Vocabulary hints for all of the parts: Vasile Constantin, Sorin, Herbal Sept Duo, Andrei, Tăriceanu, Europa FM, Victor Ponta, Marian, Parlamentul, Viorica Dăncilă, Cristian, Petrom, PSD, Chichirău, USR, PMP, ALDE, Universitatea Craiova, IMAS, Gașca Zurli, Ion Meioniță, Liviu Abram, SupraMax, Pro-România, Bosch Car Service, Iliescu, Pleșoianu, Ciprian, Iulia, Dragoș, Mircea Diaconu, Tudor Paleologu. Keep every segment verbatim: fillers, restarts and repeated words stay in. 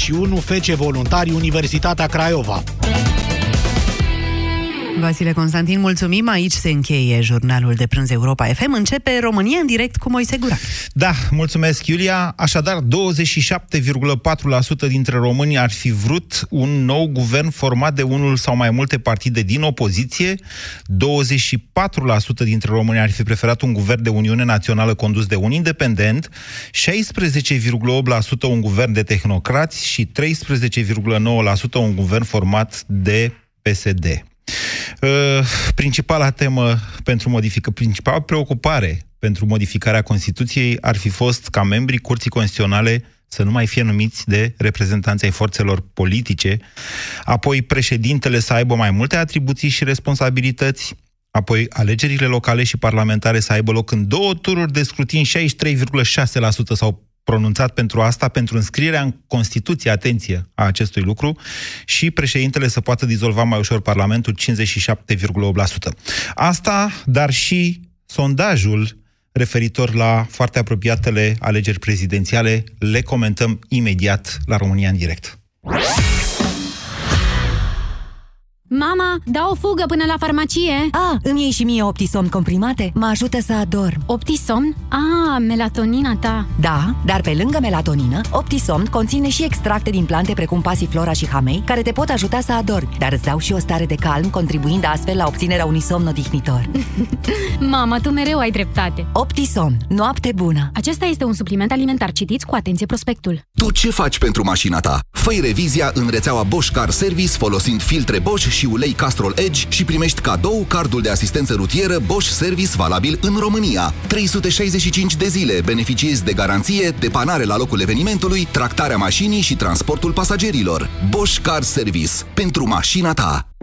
și unu fece voluntari Universitatea Craiova. Vasile Constantin, mulțumim. Aici se încheie jurnalul de prânz Europa F M. Începe România în direct cu Moise Guran. Da, mulțumesc, Iulia. Așadar, douăzeci și șapte virgulă patru la sută dintre români ar fi vrut un nou guvern format de unul sau mai multe partide din opoziție. douăzeci și patru la sută dintre români ar fi preferat un guvern de Uniune Națională condus de un independent, șaisprezece virgulă opt la sută un guvern de tehnocrați și treisprezece virgulă nouă la sută un guvern format de P S D. Principala temă pentru modifică, principala preocupare pentru modificarea Constituției ar fi fost ca membrii Curții Constituționale să nu mai fie numiți de reprezentanții ai forțelor politice, apoi președintele să aibă mai multe atribuții și responsabilități, apoi alegerile locale și parlamentare să aibă loc în două tururi de scrutin. Șaizeci și trei virgulă șase la sută s-au pronunțat pentru asta, pentru înscrierea în Constituție, atenție, a acestui lucru, și președintele să poată dizolva mai ușor Parlamentul, cincizeci și șapte virgulă opt la sută. Asta, dar și sondajul referitor la foarte apropiatele alegeri prezidențiale, le comentăm imediat la România în direct. Mama, dau o fugă până la farmacie. A, îmi iei și mie Optisomn comprimate? Mă ajută să adorm. Optisomn? A, melatonina ta. Da, dar pe lângă melatonină, Optisomn conține și extracte din plante precum pasiflora și hamei, care te pot ajuta să adormi, dar îți dau și o stare de calm, contribuind astfel la obținerea unui somn odihnitor. Mama, tu mereu ai dreptate. Optisomn, noapte bună. Acesta este un supliment alimentar. Citiți cu atenție prospectul. Tu ce faci pentru mașina ta? Fă-i revizia în rețeaua Bosch Car Service folosind filtre Bosch și ulei Castrol Edge și primești cadou cardul de asistență rutieră Bosch Service valabil în România. trei sute șaizeci și cinci de zile beneficiezi de garanție, depanare la locul evenimentului, tractarea mașinii și transportul pasagerilor. Bosch Car Service. Pentru mașina ta.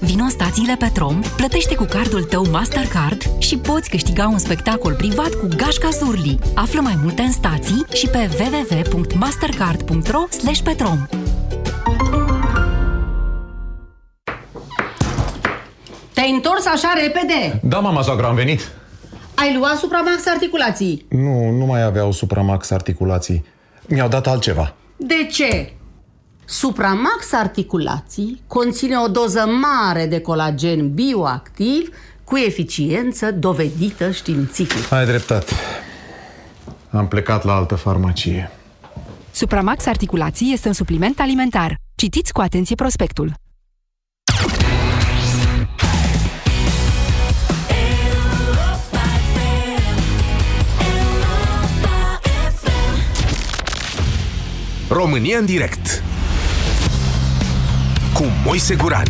Vino în stațiile Petrom, plătește cu cardul tău Mastercard și poți câștiga un spectacol privat cu Gașca Zurli. Află mai multe în stații și pe w w w punct mastercard punct r o slash petrom. Te-ai întors așa repede? Da, mama, soacră, am venit. Ai luat SupraMax articulații? Nu, nu mai aveau SupraMax articulații. Mi-au dat altceva. De ce? SupraMax articulații conține o doză mare de colagen bioactiv cu eficiență dovedită științific. Ai dreptate. Am plecat la altă farmacie. SupraMax articulații este un supliment alimentar. Citiți cu atenție prospectul. România în direct cu Moise Guran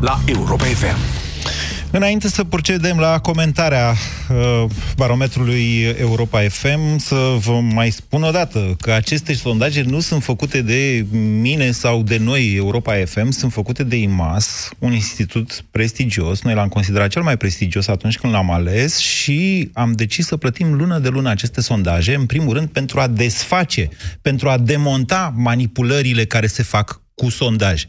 la Europa F M. Înainte să procedem la comentarea uh, barometrului Europa F M, să vă mai spun o dată că aceste sondaje nu sunt făcute de mine sau de noi Europa F M, sunt făcute de IMAS, un institut prestigios. Noi l-am considerat cel mai prestigios atunci când l-am ales și am decis să plătim lună de lună aceste sondaje, în primul rând pentru a desface, pentru a demonta manipulările care se fac cu sondaj.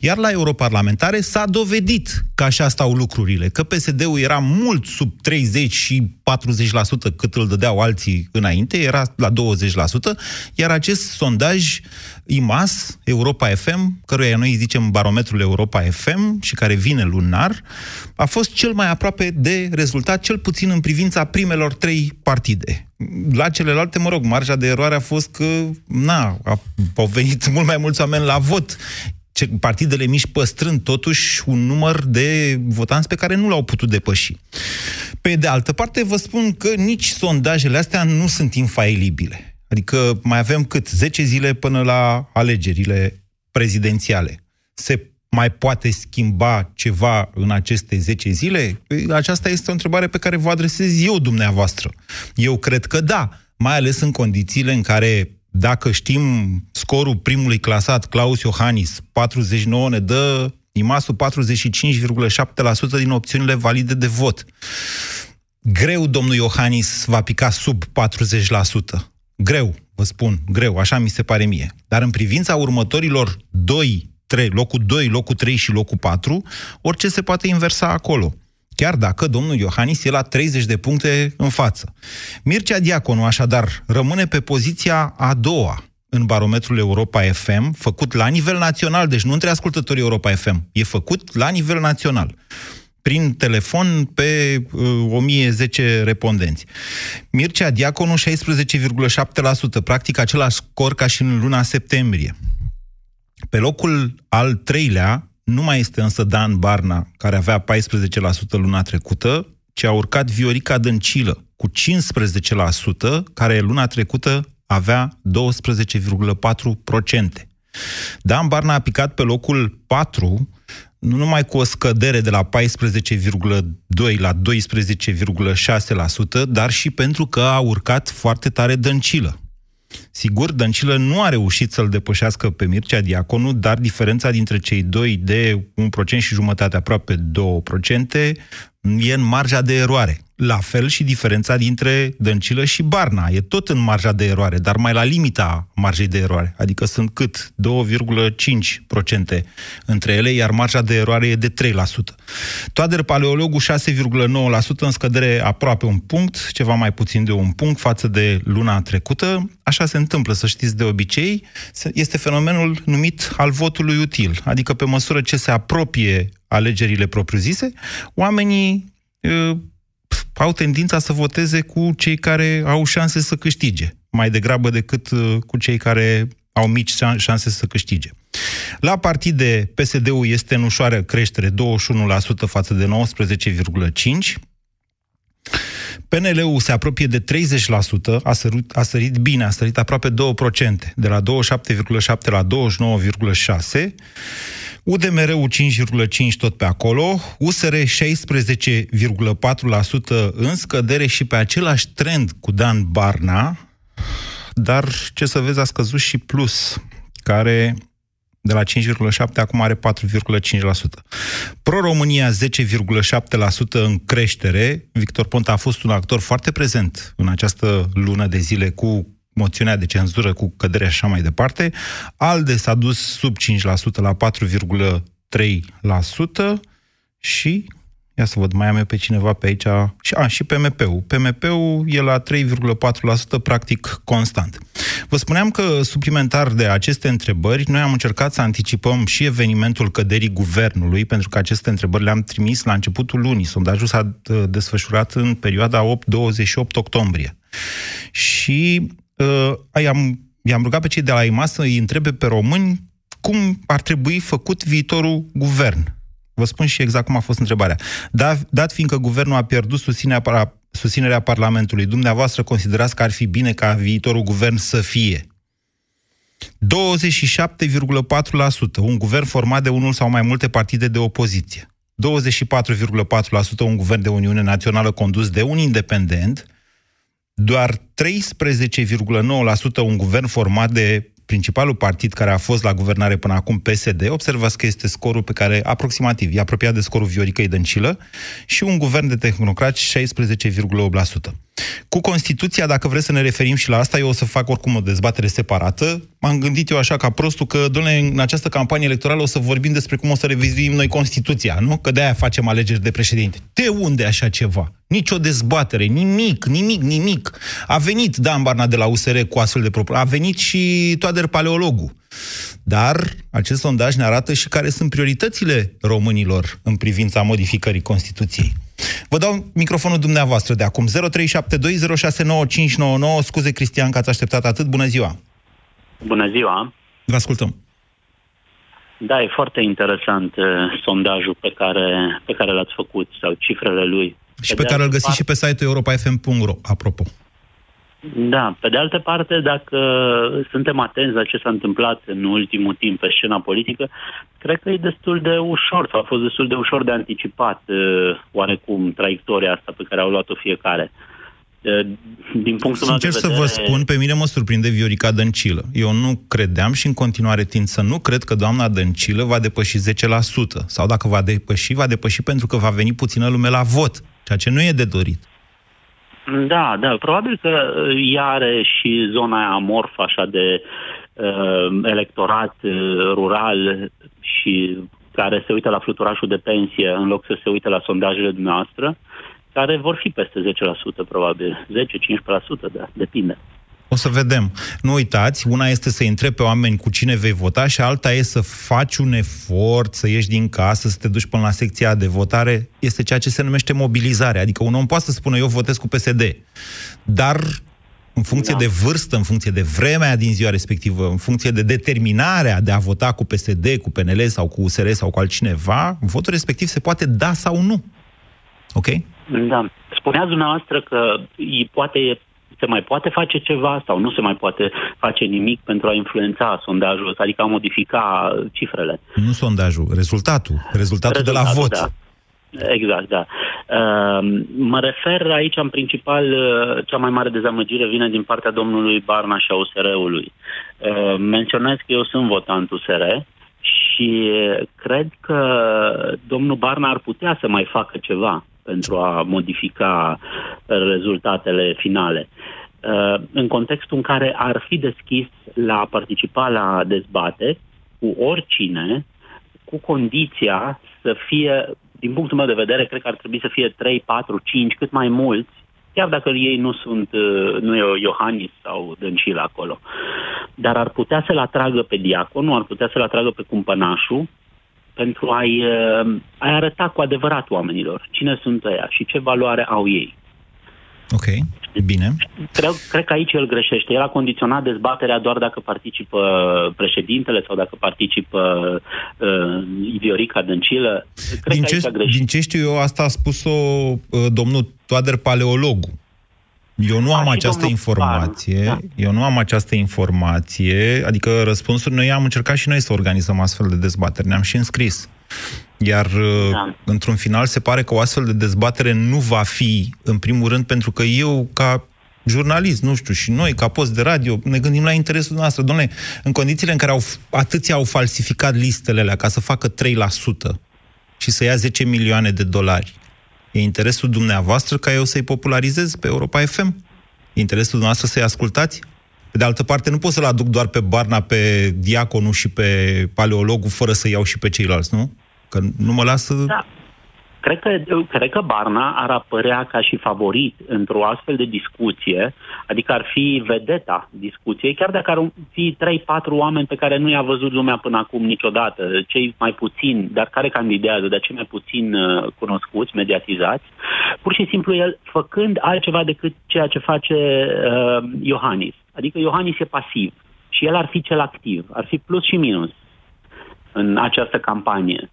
Iar la europarlamentare s-a dovedit că așa stau lucrurile, că P S D-ul era mult sub treizeci și patruzeci la sută cât îl dădeau alții înainte, era la douăzeci la sută, iar acest sondaj IMAS, Europa F M, căruia noi îi zicem barometrul Europa F M și care vine lunar, a fost cel mai aproape de rezultat, cel puțin în privința primelor trei partide. La celelalte, mă rog, marja de eroare a fost că, na, au venit mult mai mulți oameni la vot, partidele mici păstrând totuși un număr de votanți pe care nu l-au putut depăși. Pe de altă parte, vă spun că nici sondajele astea nu sunt infailibile. Adică mai avem cât? zece zile până la alegerile prezidențiale. Se mai poate schimba ceva în aceste zece zile? Aceasta este o întrebare pe care vă adresez eu dumneavoastră. Eu cred că da, mai ales în condițiile în care Dacă știm scorul primului clasat, Klaus Iohannis, patruzeci și nouă, ne dă IMAS-ul patruzeci și cinci virgulă șapte la sută din opțiunile valide de vot. Greu, domnul Iohannis va pica sub patruzeci la sută. Greu, vă spun, greu, așa mi se pare mie. Dar în privința următorilor doi, trei, locul doi, locul trei și locul patru, orice se poate inversa acolo. Chiar dacă domnul Iohannis e la treizeci de puncte în față. Mircea Diaconu, așadar, rămâne pe poziția a doua în barometrul Europa F M, făcut la nivel național, deci nu între ascultătorii Europa F M, e făcut la nivel național, prin telefon pe uh, o mie zece respondenți. Mircea Diaconu, șaisprezece virgulă șapte la sută, practic același scor ca și în luna septembrie. Pe locul al treilea, nu mai este însă Dan Barna, care avea paisprezece la sută luna trecută, ci a urcat Viorica Dăncilă, cu cincisprezece la sută, care luna trecută avea douăsprezece virgulă patru la sută. Dan Barna a picat pe locul patru, nu numai cu o scădere de la paisprezece virgulă doi la sută la doisprezece virgulă șase la sută, dar și pentru că a urcat foarte tare Dăncilă. Sigur, Dăncilă nu a reușit să-l depășească pe Mircea Diaconu, dar diferența dintre cei doi de un procent și jumătate, aproape două procente, e în marja de eroare. La fel și diferența dintre Dăncilă și Barna. E tot în marja de eroare, dar mai la limita marjei de eroare. Adică sunt cât? două virgulă cinci la sută între ele, iar marja de eroare e de trei la sută. Tudor Paleologu, șase virgulă nouă la sută, în scădere aproape un punct, ceva mai puțin de un punct față de luna trecută. Așa se întâmplă, să știți, de obicei. Este fenomenul numit al votului util. Adică pe măsură ce se apropie alegerile propriu-zise, oamenii e, au tendința să voteze cu cei care au șanse să câștige, mai degrabă decât cu cei care au mici șanse să câștige. La partide, P S D-ul este în ușoară creștere, douăzeci și unu la sută față de nouăsprezece virgulă cinci la sută. P N L-ul se apropie de treizeci la sută, a sărit, a sărit bine, a sărit aproape două procente, de la douăzeci și șapte virgulă șapte la sută la douăzeci și nouă virgulă șase la sută. U D M R-ul cinci virgulă cinci la sută tot pe acolo, U S R șaisprezece virgulă patru la sută în scădere și pe același trend cu Dan Barna, dar ce să vezi, a scăzut și Plus, care de la cinci virgulă șapte la sută acum are patru virgulă cinci la sută. Pro-România zece virgulă șapte la sută în creștere. Victor Ponta a fost un actor foarte prezent în această lună de zile cu moțiunea de cenzură, cu căderea și așa mai departe. ALDE s-a dus sub cinci la sută la patru virgulă trei la sută și, ia să văd, mai am eu pe cineva pe aici, și, a, și P M P-ul. P M P-ul e la trei virgulă patru la sută, practic constant. Vă spuneam că, suplimentar de aceste întrebări, noi am încercat să anticipăm și evenimentul căderii guvernului, pentru că aceste întrebări le-am trimis la începutul lunii. Sondajul s-a desfășurat în perioada opt douăzeci și opt octombrie. Și Uh, i-am, i-am rugat pe cei de la IMAS să îi întrebe pe români cum ar trebui făcut viitorul guvern. Vă spun și exact cum a fost întrebarea. Da, dat fiindcă guvernul a pierdut susținerea, susținerea Parlamentului, dumneavoastră considerați că ar fi bine ca viitorul guvern să fie? douăzeci și șapte virgulă patru la sută, un guvern format de unul sau mai multe partide de opoziție. douăzeci și patru virgulă patru la sută, un guvern de Uniune Națională condus de un independent. Doar treisprezece virgulă nouă la sută, un guvern format de principalul partid care a fost la guvernare până acum, P S D. Observați că este scorul pe care, aproximativ, e apropiat de scorul Vioricăi Dăncilă, și un guvern de tehnocrați, șaisprezece virgulă opt la sută. Cu Constituția, dacă vreți să ne referim și la asta, eu o să fac oricum o dezbatere separată. M-am gândit eu așa ca prostul că, dom'le, în această campanie electorală o să vorbim despre cum o să revizuim noi Constituția, nu? Că de-aia facem alegeri de președinte. De unde așa ceva? Nici o dezbatere, nimic, nimic, nimic. A venit Dan Barna de la U S R cu astfel de propunere, a venit și Tudor Paleologu. Dar acest sondaj ne arată și care sunt prioritățile românilor în privința modificării Constituției. Vă dau microfonul dumneavoastră de acum. zero trei șapte doi zero șase nouă cinci nouă nouă. Scuze, Cristian, că ați așteptat atât. Bună ziua! Bună ziua! Vă ascultăm! Da, e foarte interesant uh, sondajul pe care, pe care l-ați făcut, sau cifrele lui. Și pe, pe care îl găsiți parte... și pe site-ul europa f m punct ro, apropo. Da, pe de altă parte, dacă suntem atenți la ce s-a întâmplat în ultimul timp pe scena politică, cred că e destul de ușor, sau a fost destul de ușor de anticipat oarecum traiectoria asta pe care au luat-o fiecare. din punctul meu de vedere... Sincer să vă spun, pe mine mă surprinde Viorica Dăncilă. Eu nu credeam și în continuare tind să nu cred că doamna Dăncilă va depăși zece la sută. Sau dacă va depăși, va depăși pentru că va veni puțină lume la vot, ceea ce nu e de dorit. Da, da, probabil că ea are și zona aia amorfă, așa, de uh, electorat uh, rural și care se uită la fluturașul de pensie în loc să se uite la sondajele dumneavoastră, care vor fi peste zece la sută, probabil. zece la sută, cincisprezece la sută, da, depinde. O să vedem. Nu uitați, una este să întrebi pe oameni cu cine vei vota și alta e să faci un efort, să ieși din casă, să te duci până la secția de votare. Este ceea ce se numește mobilizare. Adică un om poate să spună, eu votez cu P S D, dar în funcție da. de vârstă, în funcție de vremea din ziua respectivă, în funcție de determinarea de a vota cu P S D, cu P N L sau cu U S R sau cu altcineva, votul respectiv se poate da sau nu. Ok? Da. Spuneați dumneavoastră că poate e se mai poate face ceva sau nu se mai poate face nimic pentru a influența sondajul, adică a modifica cifrele. Nu sondajul, rezultatul. Rezultatul, rezultatul de la vot. Da. Exact, da. Mă refer aici, în principal, cea mai mare dezamăgire vine din partea domnului Barna și a U S R-ului. Menționez că eu sunt votant U S R și cred că domnul Barna ar putea să mai facă ceva pentru a modifica rezultatele finale. În contextul în care ar fi deschis la a participa la dezbateri cu oricine, cu condiția să fie, din punctul meu de vedere, cred că ar trebui să fie trei, patru, cinci, cât mai mulți, chiar dacă ei nu sunt, nu e Iohannis sau Dăncilă acolo. Dar ar putea să-l atragă pe Diaconu, ar putea să-l atragă pe cumpănașul, pentru a-i, a-i arăta cu adevărat oamenilor cine sunt ăia și ce valoare au ei. Ok, bine. Cred, cred că aici el greșește. El a condiționat dezbaterea doar dacă participă președintele sau dacă participă uh, Viorica Dăncilă. Cred din, că ce, aici din ce știu eu, asta a spus-o domnul Tudor Paleologu. Eu nu am această informație, da. eu nu am această informație, adică răspunsul, noi am încercat și noi să organizăm astfel de dezbateri, ne-am și înscris. Iar, da. într-un final, se pare că o astfel de dezbatere nu va fi, în primul rând, pentru că eu, ca jurnalist, nu știu, și noi, ca post de radio, ne gândim la interesul noastră. Dom'le, în condițiile în care au, atâția au falsificat listele alea ca să facă trei la sută și să ia zece milioane de dolari, e interesul dumneavoastră ca eu să-i popularizez pe Europa F M? E interesul dumneavoastră să-i ascultați? Pe de altă parte, nu pot să-l aduc doar pe Barna, pe Diaconu și pe Paleologu, fără să iau și pe ceilalți, nu? Că nu mă lasă... Da. Cred că, cred că Barna ar apărea ca și favorit într-o astfel de discuție, adică ar fi vedeta discuției, chiar dacă ar fi trei patru oameni pe care nu i-a văzut lumea până acum niciodată, cei mai puțini, dar care candidează, dar cei mai puțin cunoscuți, mediatizați, pur și simplu el făcând altceva decât ceea ce face uh, Iohannis. Adică Iohannis e pasiv și el ar fi cel activ, ar fi plus și minus în această campanie.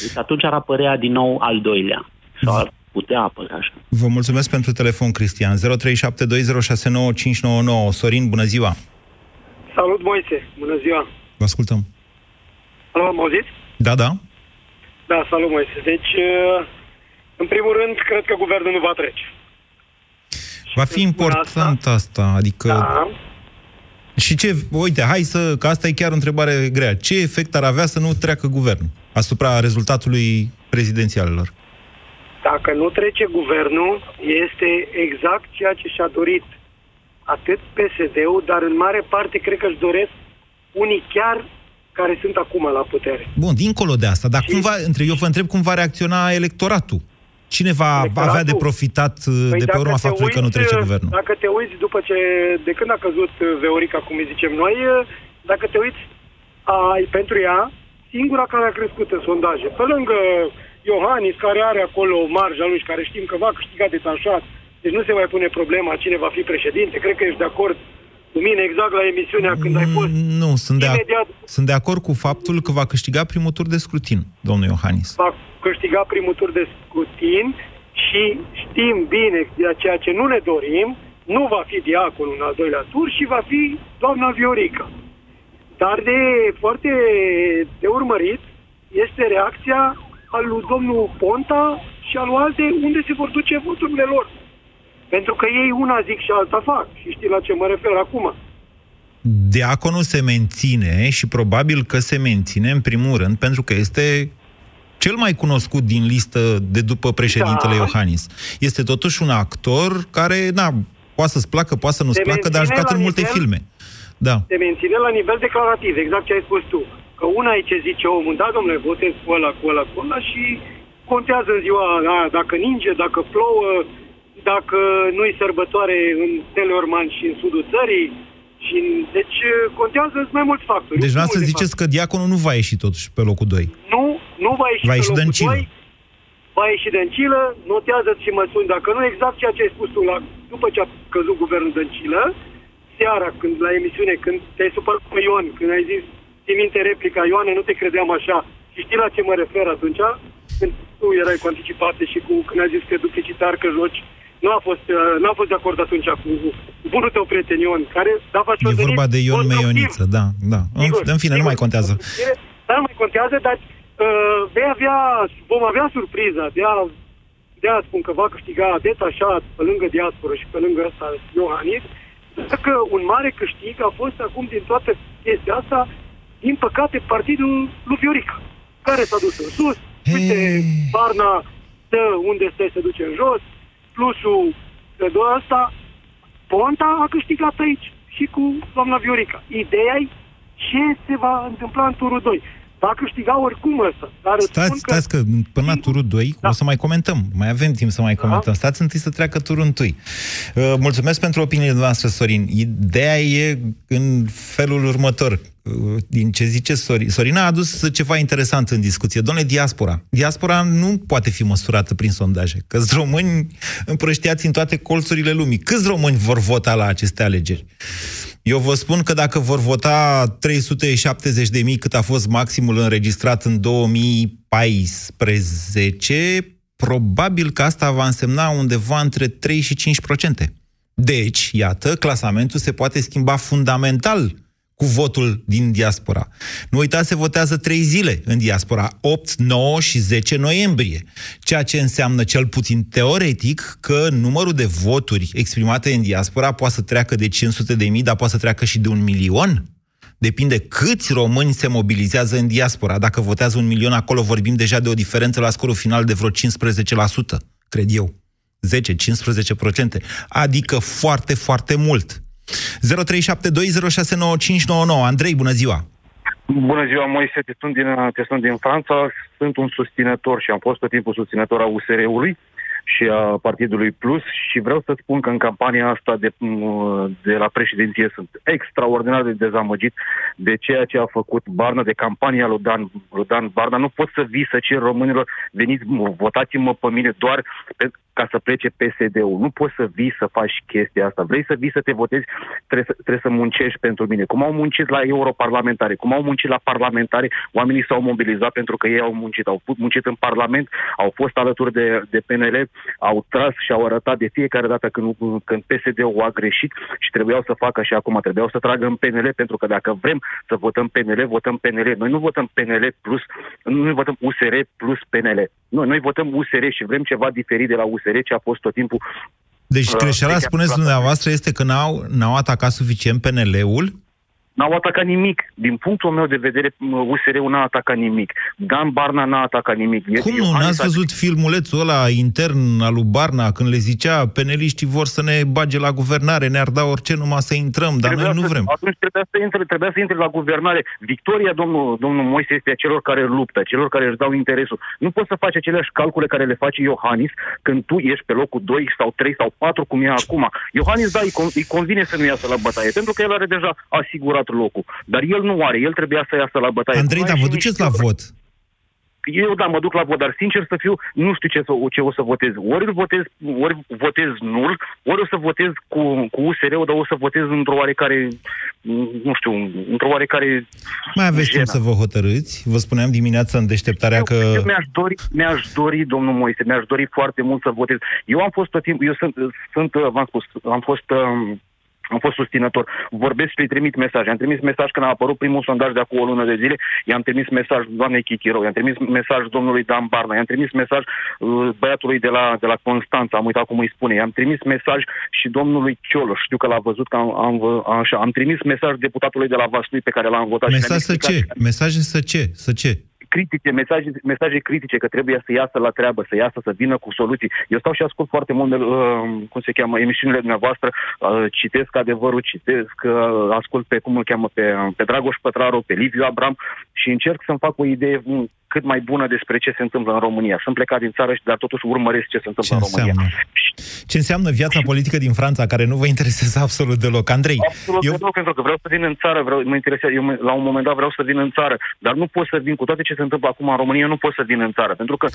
Deci atunci ar apărea din nou al doilea. Sau ar putea apărea așa. Vă mulțumesc pentru telefon, Cristian. zero trei șapte doi zero șase nouă cinci nouă nouă. Sorin, bună ziua! Salut, Moise! Bună ziua! Vă ascultăm. Alo, mă auziți? Da, da. Da, salut, Moise. Deci, în primul rând, cred că guvernul nu va trece. Va fi important asta, asta adică... Da. Și ce, uite, hai să, că asta e chiar o întrebare grea. Ce efect ar avea să nu treacă guvernul asupra rezultatului prezidențialelor? Dacă nu trece guvernul, este exact ceea ce și-a dorit atât P S D-ul, dar în mare parte cred că își doresc unii chiar care sunt acum la putere. Bun, dincolo de asta, dar și... cum va, eu vă întreb cum va reacționa electoratul. Cine va electoratul? avea de profitat păi de pe urma faptului uiți, că nu trece guvernul? Dacă te uiți după ce, de când a căzut Viorica, cum îi zicem noi, dacă te uiți, ai pentru ea singura care a crescut în sondaje. Pe lângă Iohannis, care are acolo marja lui și care știm că va câștiga detașat, deci nu se mai pune problema cine va fi președinte. Cred că ești de acord cu mine exact la emisiunea când ai fost. Nu, sunt de acord cu faptul că va câștiga primul tur de scrutin, domnul Iohannis. Va câștiga primul tur de scrutin și știm bine de ceea ce nu ne dorim, nu va fi Diaconul în al doilea tur și va fi doamna Viorica. Dar de foarte de urmărit este reacția al lui domnul Ponta și al lui ALDE unde se vor duce voturile lor. Pentru că ei una zic și alta fac. Și știi la ce mă refer acum. Diaconul se menține și probabil că se menține în primul rând pentru că este cel mai cunoscut din listă de după președintele da. Iohannis. Este totuși un actor care, na, poate să-ți placă, poate să nu-ți placă, dar a jucat în multe nivel, filme. Da. Se menține la nivel declarativ, exact ce ai spus tu. Că una e ce zice omul, da, domnule, votez cu ăla, cu ăla, cu ăla și contează în ziua aia, dacă ninge, dacă plouă, dacă nu-i sărbătoare în Teleorman și în sudul țării. Și, deci contează mai mulți factori. Deci vreau să ziceți factori. Că Diaconul nu va ieși totuși pe locul doi. Nu, nu va ieși va pe ieși locul Dăncilă. doi. Va ieși Dăncilă, notează-ți și mă suni, dacă nu exact ceea ce ai spus tu la, după ce a căzut guvernul Dăncilă, seara, când, la emisiune, când te-ai supărat pe Ion, când ai zis, ții minte replica, Ioane, nu te credeam așa. Și știi la ce mă refer atunci? Când tu erai cu anticipate și cu, când ai zis că duplicitar, că joci. Nu a fost, n-a fost de acord atunci cu bunul tău prieten Ion, care da face o... E vorba de Ion Meioniță, da, da. Sigur, în fine, sigur, nu mai contează. Dar nu mai contează, dar uh, vei avea, vom avea surpriza, de a, de a spun că va câștiga detașat pe lângă diaspora și pe lângă ăsta Iohannis, că un mare câștig a fost acum din toată chestia asta, din păcate, partidul lui Viorica, care s-a dus în sus, hey. Uite, Barna stă unde stai, se duce în jos, plusul de doua asta, Ponta a câștigat aici și cu doamna Viorica. Ideea e ce se va întâmpla în turul doi. Va câștiga oricum ăsta. Dar stați, că... stați că până la turul doi da. O să mai comentăm. Mai avem timp să mai comentăm. Da. Stați întâi să treacă turul întâi. Uh, mulțumesc pentru opiniile noastre, Sorin. Ideea e în felul următor. Din ce zice Sorin. Sorin a adus ceva interesant în discuție. Doamne, diaspora. Diaspora nu poate fi măsurată prin sondaje. Câți români împrăștiați în toate colțurile lumii. Câți români vor vota la aceste alegeri? Eu vă spun că dacă vor vota trei sute șaptezeci de mii, cât a fost maximul înregistrat în două mii paisprezece, probabil că asta va însemna undeva între trei și cinci la sută. Deci, iată, clasamentul se poate schimba fundamental cu votul din diaspora. Nu uitați, se votează trei zile în diaspora, opt, nouă și zece noiembrie, ceea ce înseamnă cel puțin teoretic că numărul de voturi exprimate în diaspora poate să treacă de cinci sute de mii, dar poate să treacă și de un milion. Depinde câți români se mobilizează în diaspora. Dacă votează un milion acolo, vorbim deja de o diferență la scorul final de vreo cincisprezece la sută, cred eu. zece la cincisprezece la sută. Adică foarte, foarte mult. zero trei șapte doi zero șase nouă cinci nouă nouă. Andrei, bună ziua! Bună ziua, Moise, te sunt din, te sunt din Franța. Sunt un susținător și am fost pe timpul susținător a U S R-ului și a Partidului Plus și vreau să spun că în campania asta de, de la președinție sunt extraordinar de dezamăgit de ceea ce a făcut Barna, de campania lui Dan, lui Dan Barna. Nu pot să vii să cer românilor, veniți, votați-mă pe mine doar pe, ca să plece P S D-ul. Nu poți să vii să faci chestia asta. Vrei să vii să te votezi, trebuie să, trebuie să muncești pentru mine. Cum au muncit la europarlamentare, cum au muncit la parlamentare, oamenii s-au mobilizat pentru că ei au muncit. Au muncit în Parlament, au fost alături de, de P N L, au tras și au arătat de fiecare dată când, când P S D-ul a greșit și trebuiau să facă și acum, trebuiau să tragă în P N L, pentru că dacă vrem să votăm P N L, votăm P N L. Noi nu votăm P N L plus, nu votăm U S R plus P N L. Noi, noi votăm U S R și vrem ceva diferit de la U S R, ce a fost tot timpul. Deci greșeala, uh, spuneți dumneavoastră, este că n-au, n-au atacat suficient P N L-ul? N-au atacat nimic. Din punctul meu de vedere, U S R-ul n-a atacat nimic. Dan Barna n-a atacat nimic. Cum nu? N-ați văzut filmulețul ăla intern al lui Barna când le zicea peneliștii vor să ne bage la guvernare, ne-ar da orice numai să intrăm, dar noi nu vrem. Atunci trebuia să intre, trebuia să intre la guvernare. Victoria, domnul, domnul Moise, este a celor care luptă, celor care își dau interesul. Nu poți să faci aceleași calcule care le face Iohannis când tu ești pe locul doi sau trei sau patru, cum e acum. Iohannis, da, îi convine să nu iasă la bătaie, pentru că el are deja asigurat locul. Dar el nu are, el trebuia să iasă la bătaie. Andrei, dar vă duceți la vot? Eu, da, mă duc la vot, dar sincer să fiu, nu știu ce, să, ce o să votez. Ori îl votez, ori votez nul, ori o să votez cu, cu U S R-ul, dar o să votez într-o oarecare, nu știu, într-o oarecare... Mai aveți timp să vă hotărâți? Vă spuneam dimineața în deșteptarea eu, că... Eu mi-aș dori, mi-aș dori, domnul Moise, mi-aș dori foarte mult să votez. Eu am fost tot timpul, eu sunt, sunt v-am spus, am fost... Um, Am fost susținător. Vorbesc și îi trimit mesaje. Am trimis mesaj când a apărut primul sondaj de acum o lună de zile. I-am trimis mesaj doamnei Chichirău, i-am trimis mesaj domnului Dan Barna, i-am trimis mesaj băiatului de la, de la Constanța, am uitat cum îi spune. I-am trimis mesaj și domnului Cioloș, știu că l-a văzut, că am, am, așa. Am trimis mesaj deputatului de la Vaslui pe care l-am votat. Mesaj și să ce? Mesaje să ce? Să ce? Critice, mesaje, mesaje critice, că trebuie să iasă la treabă, să iasă, să vină cu soluții. Eu stau și ascult foarte mult, uh, cum se cheamă, emisiunile dumneavoastră, uh, citesc Adevărul, citesc, uh, ascult pe, cum îl cheamă, pe, pe Dragoș Pătraru, pe Liviu Abram și încerc să-mi fac o idee cât mai bună despre ce se întâmplă în România. Sunt plecat din țară, dar totuși urmăresc ce se întâmplă ce în România. Înseamnă? Ce înseamnă viața politică din Franța, care nu vă interesează absolut deloc, Andrei? Absolut eu... deloc, pentru că vreau să vin în țară, vreau, mă interesează, eu la un moment dat vreau să vin în țară, dar nu pot să vin cu toate ce se întâmplă acum în România, nu pot să vin în țară, pentru că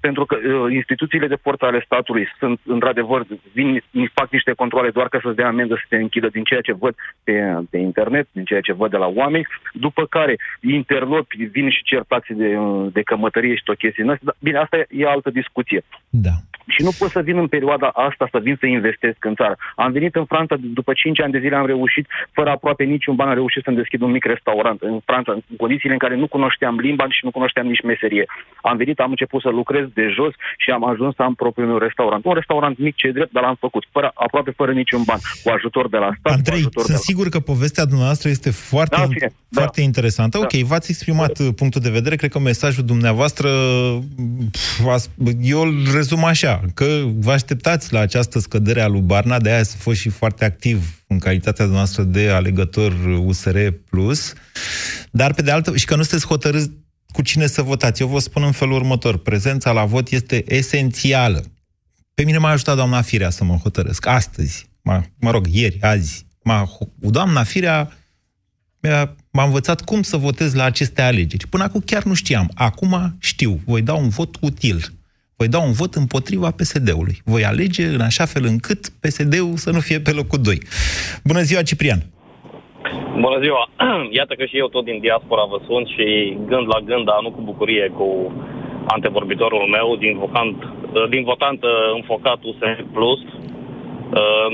pentru că uh, instituțiile de forță ale statului sunt, într-adevăr, vin, fac niște controle doar ca să-ți dea amendă, să te închidă din ceea ce văd pe, pe internet, din ceea ce văd de la oameni, după care interlopi vin și certați de, de cămătărie și tot chestii. Bine, asta e, e altă discuție. Da. Și nu pot să vin în perioada asta să vin să investesc în țară. Am venit în Franța, după cinci ani de zile am reușit, fără aproape niciun ban, am reușit să-mi deschid un mic restaurant în Franța, în condițiile în care nu cunoșteam limba și nu cunoșteam nici meserie. Am venit, am început să lucrez de jos și am ajuns să am propriul meu restaurant. Un restaurant mic, ce drept, dar l-am făcut, fără, aproape fără niciun ban, cu ajutor de la stat. Andrei, cu ajutor sunt de sigur la... că povestea dumneavoastră este foarte, da, fine, foarte da. interesantă. Da. Ok, v-ați exprimat da. punctul de vedere, cred că mesajul dumneavoastră, eu îl rezum așa, că vă așteptați la această scădere a lui Barna, de aia ați fost și foarte activ în calitatea noastră de alegător U S R plus, dar pe de altă, și că nu sunteți hotărâți cu cine să votați. Eu vă spun în felul următor, prezența la vot este esențială. Pe mine m-a ajutat doamna Firea să mă hotărăsc astăzi, mă rog, ieri, azi. M-a, doamna Firea mi-a, m-a învățat cum să votez la aceste alegeri. Până acum chiar nu știam, acum știu, voi da un vot util. Voi da un vot împotriva P S D-ului. Voi alege în așa fel încât P S D-ul să nu fie pe locul doi. Bună ziua, Ciprian! Bună ziua! Iată că și eu tot din diaspora vă sunt și gând la gând, dar nu cu bucurie, cu antevorbitorul meu, din votant, din votant înfocat U S R plus.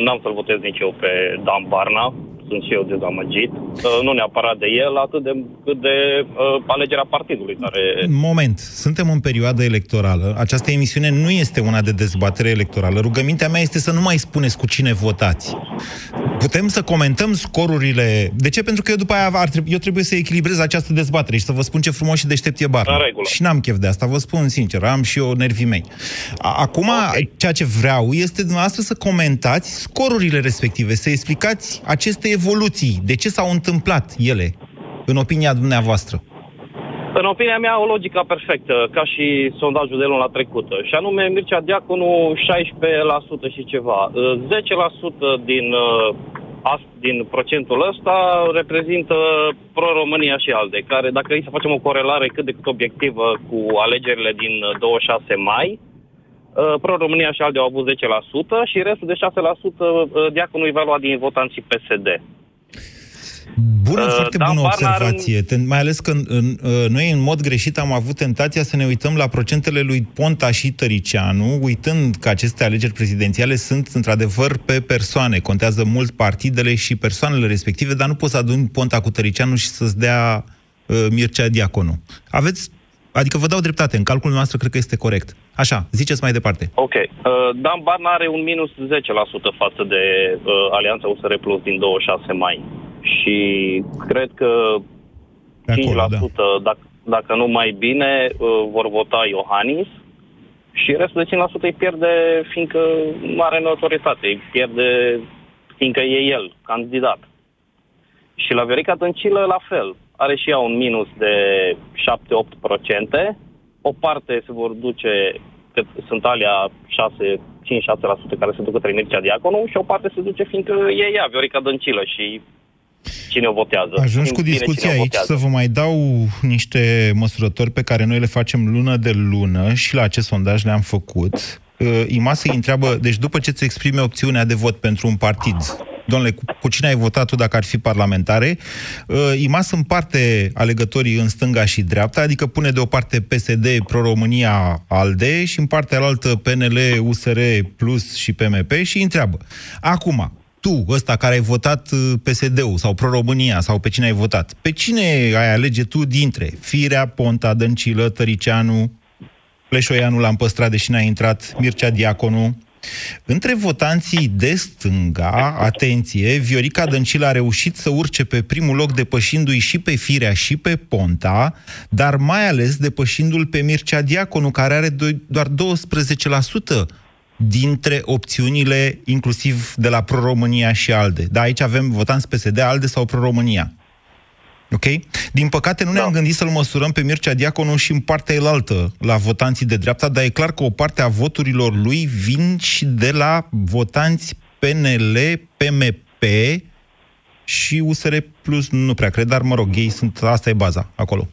N-am să-l votez nici eu pe Dan Barna. Sunt și eu dezamăgit. Nu neapărat de el, atât de, cât de uh, alegerea partidului care... Moment. Suntem în perioadă electorală. Această emisiune nu este una de dezbatere electorală. Rugămintea mea este să nu mai spuneți cu cine votați. Putem să comentăm scorurile... De ce? Pentru că eu după aia ar trebui, eu trebuie să echilibrez această dezbatere și să vă spun ce frumos și deștept e Barna. Și n-am chef de asta, vă spun sincer. Am și eu nervii mei. Acum, okay. Ceea ce vreau este dumneavoastră să comentați scorurile respective, să explicați aceste evoluții. De ce s-au întâmplat ele, în opinia dumneavoastră? În opinia mea, o logică perfectă, ca și sondajul de luna trecută. Și anume, Mircea Diaconu, șaisprezece la sută și ceva. zece la sută din, din procentul ăsta reprezintă Pro-România și ALDE, care, dacă îi să facem o corelare cât de cât obiectivă cu alegerile din douăzeci și șase mai, Pro-România și ALDE au avut zece la sută și restul de șase la sută Diaconul va lua din votanții P S D. Bună, foarte bună Dan observație. Barna... Mai ales că în, în, noi în mod greșit am avut tentația să ne uităm la procentele lui Ponta și Tăriceanu, uitând că aceste alegeri prezidențiale sunt într-adevăr pe persoane. Contează mult partidele și persoanele respective, dar nu poți să aduni Ponta cu Tăriceanu și să-ți dea uh, Mircea Diaconu. Aveți... Adică vă dau dreptate, în calculul nostru cred că este corect. Așa, ziceți mai departe. Ok. Uh, Dan Barna are un minus zece la sută față de uh, Alianța U S R Plus din douăzeci și șase mai. Și cred că de cinci la sută, acolo, da. dacă, dacă nu mai bine, uh, vor vota Iohannis și restul de cinci la sută îi pierde fiindcă nu are notorietate, îi pierde fiindcă e el, candidat. Și la Viorica Dăncilă la fel. Are și ea un minus de șapte opt la sută. O parte se vor duce, că sunt alea șase cinci șase la sută care se ducă către Mircea Diaconu și o parte se duce fiindcă e ea, Viorica Dăncilă și cine o votează. Ajungi cu discuția aici, să vă mai dau niște măsurători pe care noi le facem lună de lună și la acest sondaj le-am făcut. IMAS îi întreabă, deci după ce îți exprime opțiunea de vot pentru un partid... Domnule, cu cine ai votat tu dacă ar fi parlamentare? IMAS împarte alegătorii în stânga și dreapta, adică pune deoparte P S D, Pro-România, ALDE și în partea altă P N L, U S R plus și P M P și întreabă. Acum, tu, ăsta care ai votat P S D-ul sau Pro-România sau pe cine ai votat, pe cine ai alege tu dintre Firea, Ponta, Dăncilă, Tăriceanu, Pleșoianu l-am păstrat deși n-a intrat, Mircea Diaconu? Între votanții de stânga, atenție, Viorica Dăncilă a reușit să urce pe primul loc depășindu-i și pe Firea și pe Ponta, dar mai ales depășindu-l pe Mircea Diaconu, care are doar douăsprezece la sută dintre opțiunile inclusiv de la Pro-România și ALDE. Da, aici avem votanți P S D, ALDE sau Pro-România. Ok? Din păcate nu ne-am da. gândit să-l măsurăm pe Mircea Diaconu și în partea elaltă la votanții de dreapta, dar e clar că o parte a voturilor lui vin și de la votanți P N L, P M P și U S R plus, nu prea cred, dar mă rog, ei sunt, asta e baza acolo.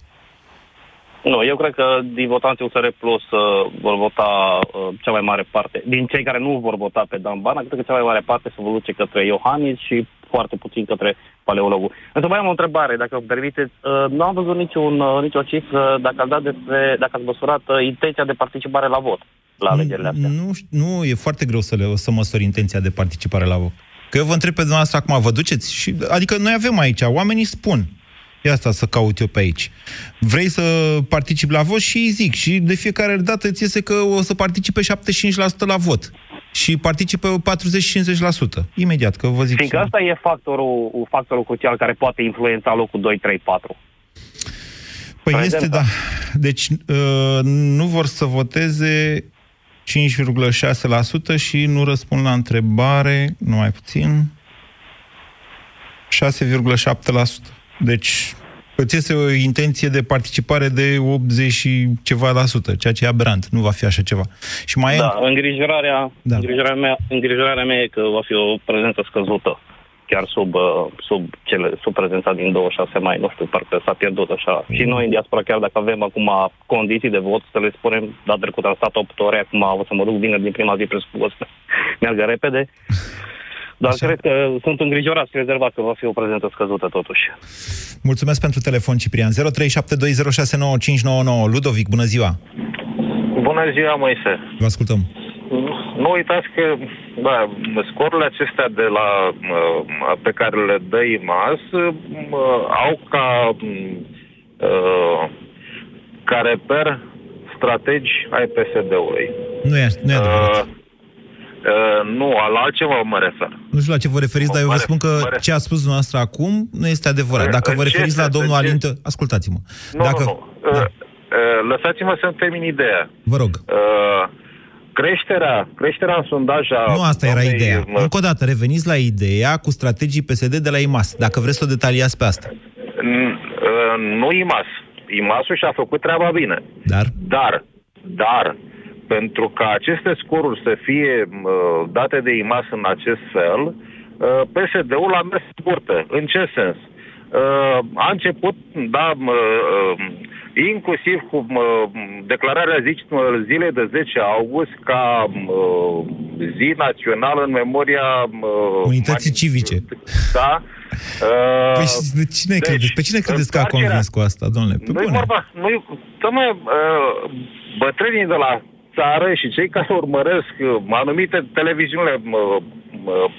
Nu, eu cred că din votanții U S R plus uh, vor vota uh, cea mai mare parte. Din cei care nu vor vota pe Dan Barna, cred că cea mai mare parte se vor duce către Iohannis și foarte puțin către Paleologu. Însă mai am o întrebare, dacă îmi permiteți. Uh, nu am văzut niciun, uh, nicio cifră dacă ați, dat despre, dacă ați măsurat uh, intenția de participare la vot la alegerile astea. Nu, nu, e foarte greu să, le, să măsori intenția de participare la vot. Că eu vă întreb pe dumneavoastră acum, vă duceți? Și, adică noi avem aici, oamenii spun. E asta să caut eu pe aici. Vrei să participi la vot și îi zic. Și de fiecare dată îți iese că o să participe șaptezeci și cinci la sută la vot. Și participă patruzeci la sută cincizeci la sută. Imediat, că vă zic. Fiindcă asta nu. e factorul, factorul crucial care poate influența locul doi, trei, patru. Păi Prezenta. este, da. Deci uh, nu vor să voteze cinci virgulă șase la sută și nu răspund la întrebare, numai puțin, șase virgulă șapte la sută. Deci, îți este o intenție de participare de optzeci și ceva la sută, ceea ce e aberant, nu va fi așa ceva. Și mai da, e... îngrijorarea, da. îngrijorarea, mea, îngrijorarea mea e că va fi o prezență scăzută, chiar sub, sub, cele, sub prezența din douăzeci și șase mai, nu știu, parcă s-a pierdut așa. Mm. Și noi în diaspora, chiar dacă avem acum condiții de vot, să le spunem, da, trecut am stat opt ore, acum o să mă duc vineri din prima zi, presupus, meargă repede. Dar așa. Cred că sunt îngrijorat și rezervat că va fi o prezență scăzută totuși. Mulțumesc pentru telefon, Ciprian. zero trei șapte doi zero șase nouă cinci nouă nouă. Ludovic, bună ziua! Bună ziua, Moise! Vă ascultăm! Nu uitați că da, scorurile acestea de la, pe care le dă I M A S au ca, ca reper strategi ai P S D-ului. Nu e, nu e adevărat. Uh, Uh, nu, la altceva mă refer. Nu știu la ce vă referiți, mă, dar eu vă spun că ref... ce a spus dumneavoastră acum nu este adevărat. Dacă vă referiți la domnul Alintă, ascultați-mă. Nu, Dacă... nu, nu. Da. Uh, lăsați-mă să-mi termin ideea. Vă rog. Uh, creșterea, creșterea în sondaj a... Nu, asta era ideea. Mă... Încă o dată, reveniți la ideea cu strategii P S D de la I M A S. Dacă vreți să o detaliați pe asta. Uh, nu I M A S. I M A S-ul și-a făcut treaba bine. Dar? Dar, dar... Pentru ca aceste scoruri să fie uh, date de I M A S în acest fel, uh, P S D-ul a mers scurtă. În ce sens? Uh, a început, da, uh, inclusiv cu uh, declararea zi, zilei de zece august ca uh, zi națională în memoria... Uh, Unității mani... civice. Da. Uh, păi de cine deci, credeți? Pe cine credeți că a convins cu asta, domnule? Nu-i vorba. Nu-i... Tămă, uh, bătrânii de la... țară și cei care urmăresc anumite televiziunile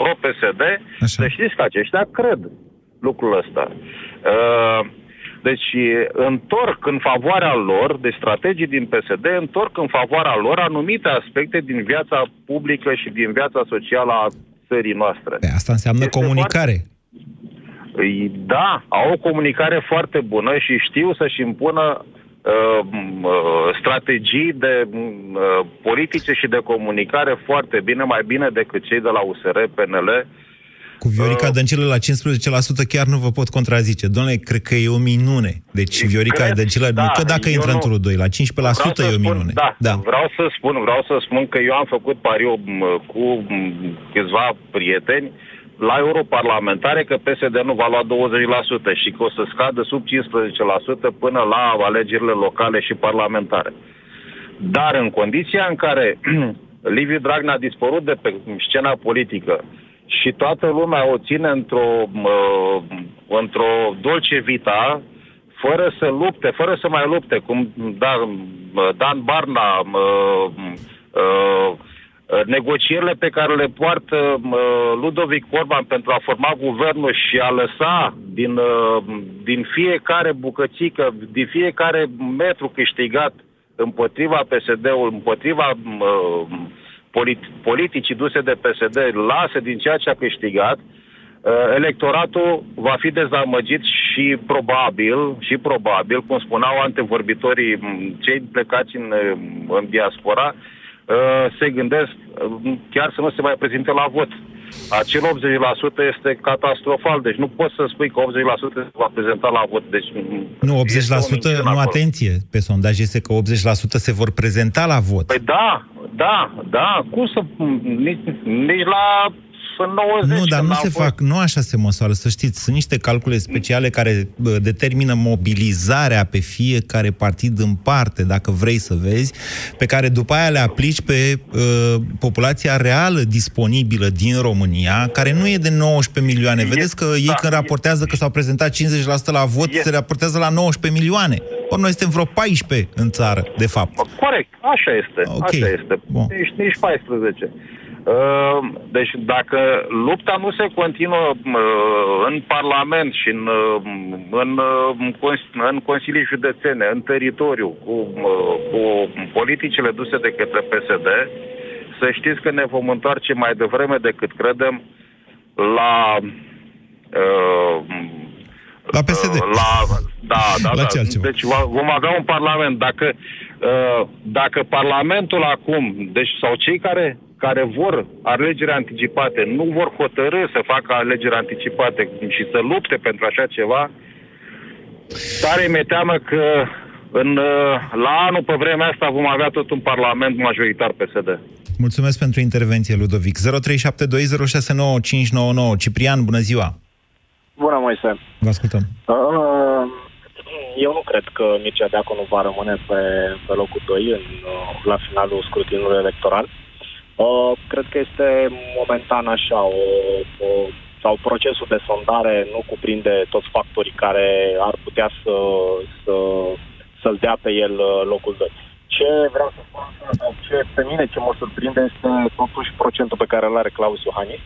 pro-P S D, să știți că aceștia cred lucrul ăsta. Deci întorc în favoarea lor, de strategii din P S D, întorc în favoarea lor anumite aspecte din viața publică și din viața socială a țării noastre. Pe asta înseamnă este comunicare. Foarte... Da, au o comunicare foarte bună și știu să-și impună strategii de uh, politice și de comunicare foarte bine, mai bine decât cei de la U S R, P N L. Cu Viorica uh, Dăncilă la cincisprezece la sută chiar nu vă pot contrazice. Dom'le, cred că e o minune. Deci Viorica cred, Dăncilă, da, că dacă intră nu, într-un doi, la cincisprezece la sută e o minune. Spun, da, da, vreau să spun, vreau să spun că eu am făcut pariu cu câțiva prieteni la europarlamentare că P S D nu va lua douăzeci la sută și că o să scadă sub cincisprezece la sută până la alegerile locale și parlamentare. Dar în condiția în care Liviu Dragnea a dispărut de pe scena politică și toată lumea o ține într-o, uh, într-o dolce vita, fără să lupte, fără să mai lupte, cum Dan Barna... Uh, uh, Negocierile pe care le poartă uh, Ludovic Orban pentru a forma guvernul și a lăsa din, uh, din fiecare bucățică, din fiecare metru câștigat împotriva P S D-ului, împotriva uh, polit- politicii duse de P S D, lase din ceea ce a câștigat, uh, electoratul va fi dezamăgit și probabil, și probabil, cum spuneau antevorbitorii, cei plecați în, în diaspora, se gândesc chiar să nu se mai prezinte la vot. Acel optzeci la sută este catastrofal, deci nu poți să spui că optzeci la sută se va prezenta la vot. Deci nu, optzeci la sută, nu, atenție, pe sondaj este că optzeci la sută se vor prezenta la vot. Păi da, da, da, cum să... Nici, nici la... nouăzeci Nu, dar nu se fost... fac, nu așa se măsoară, să știți. Sunt niște calcule speciale care determină mobilizarea pe fiecare partid în parte, dacă vrei să vezi, pe care după aia le aplici pe uh, populația reală disponibilă din România, care nu e de nouăsprezece milioane. Vedeți că ei, da, când raportează că s-au prezentat cincizeci la sută la vot, e. se raportează la nouăsprezece milioane. Ori noi suntem vreo paisprezece în țară, de fapt. Corect, așa este. Okay. Așa este. Bun. Nici, nici paisprezece. Deci dacă lupta nu se continuă în Parlament și în, în, în consilii județene, în teritoriu, cu, cu politicile duse de către P S D, să știți că ne vom întoarce mai devreme decât credem la... Uh, La P S D. La, da, da, la da. Deci vom avea un parlament. Dacă, dacă parlamentul acum, deci sau cei care, care vor alegeri anticipate, nu vor hotărâ să facă alegeri anticipate și să lupte pentru așa ceva, tare mi-e teamă că în, la anul, pe vremea asta, vom avea tot un parlament majoritar P S D. Mulțumesc pentru intervenție, Ludovic. zero trei șapte doi zero șase nouă cinci nouă nouă. Ciprian, bună ziua! Bună, Moise. Vă ascultăm. Eu nu cred că Mircea Diaconu va rămâne pe, pe locul doi în, la finalul scrutinului electoral. Cred că este momentan așa, o, o, sau procesul de sondare nu cuprinde toți factorii care ar putea să, să, să-l dea pe el locul doi. Ce vreau să spun, ce pe mine ce mă surprinde este totuși procentul pe care îl are Klaus Iohannis.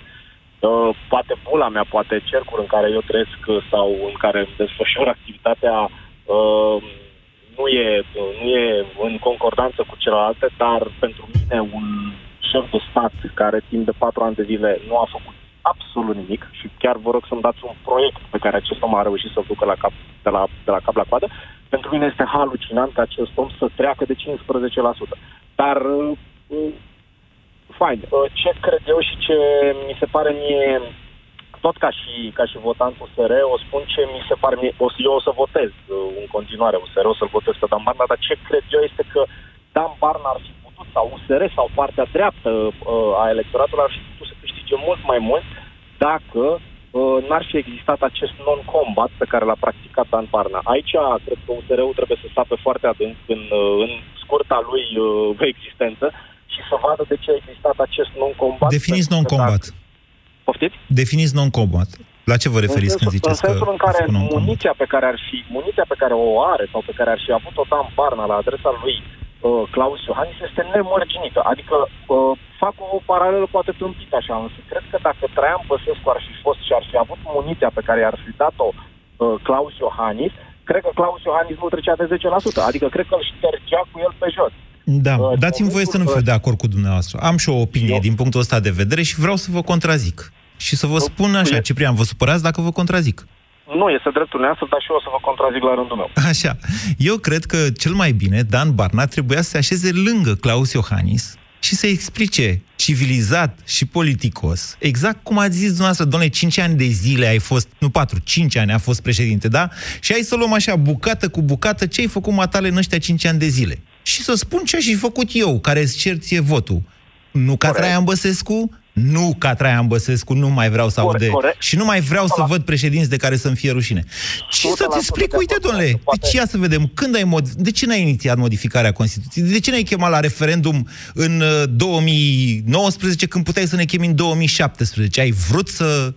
Poate bula mea, poate cercul în care eu trăiesc sau în care îmi desfășor activitatea nu e, nu e în concordanță cu celelalte, dar pentru mine un șef de stat care timp de patru ani de zile nu a făcut absolut nimic și chiar vă rog să-mi dați un proiect pe care acest om a reușit să-l ducă la cap, de, la, de la cap la coadă, pentru mine este halucinant că acest om să treacă de cincisprezece la sută. Dar... fain. Ce cred eu și ce mi se pare mie, tot ca și, ca și votant U S R, o spun ce mi se pare mie, o, eu o să votez în continuare U S R, o să-l votez pe Dan Barna, dar ce cred eu este că Dan Barna ar fi putut, sau U S R, sau partea dreaptă a electoratului ar fi putut să câștige mult mai mult dacă n-ar fi existat acest non-combat pe care l-a practicat Dan Barna. Aici cred că U S R-ul trebuie să sape foarte adânc în, în scurta lui existență și să vadă de ce a existat acest non-combat. Definiți non-combat. Dacă... Poftiți? Definiți non-combat. La ce vă referiți când ziceți că... În sensul în care muniția pe care, ar fi, muniția pe care o are sau pe care ar fi avut-o Dan Barna la adresa lui uh, Klaus Iohannis este nemărginită. Adică uh, fac o paralelă poate tâmpită așa, însă cred că dacă Traian Băsescu ar fi fost și ar fi avut muniția pe care i-ar fi dat-o uh, Klaus Iohannis, cred că Klaus Iohannis nu trecea de zece la sută. Adică cred că îl ștergea cu el pe jos. Da, uh, dați-mi voie să nu fiu de acord cu dumneavoastră. Am și o opinie eu. din punctul ăsta de vedere și vreau să vă contrazic. Și să vă spun așa, Ciprian, vă supărați dacă vă contrazic. Nu, este dreptul neastră, dar și eu o să vă contrazic la rândul meu. Așa. Eu cred că cel mai bine Dan Barna trebuia să se așeze lângă Klaus Iohannis și să explice civilizat și politicos, exact cum ați zis dumneavoastră, doamne, cinci ani de zile ai fost, nu patru, cinci ani a fost președinte, da? Și hai să luăm așa, bucată cu bucată, ce ai făcut matale în ăștia cinci ani de zile. Și să spun ce aș făcut eu, care îți cer ție votul. Nu ca Traian Băsescu, nu ca Traian Băsescu, nu mai vreau să aud de... Și nu mai vreau să văd președinți de care să-mi fie rușine. Și să-ți explic, uite, domnule, deci ia să vedem, când ai mod... de ce n-ai inițiat modificarea Constituției? De ce n-ai chemat la referendum în două mii nouăsprezece, când puteai să ne chemi în două mii șaptesprezece? Ai vrut să...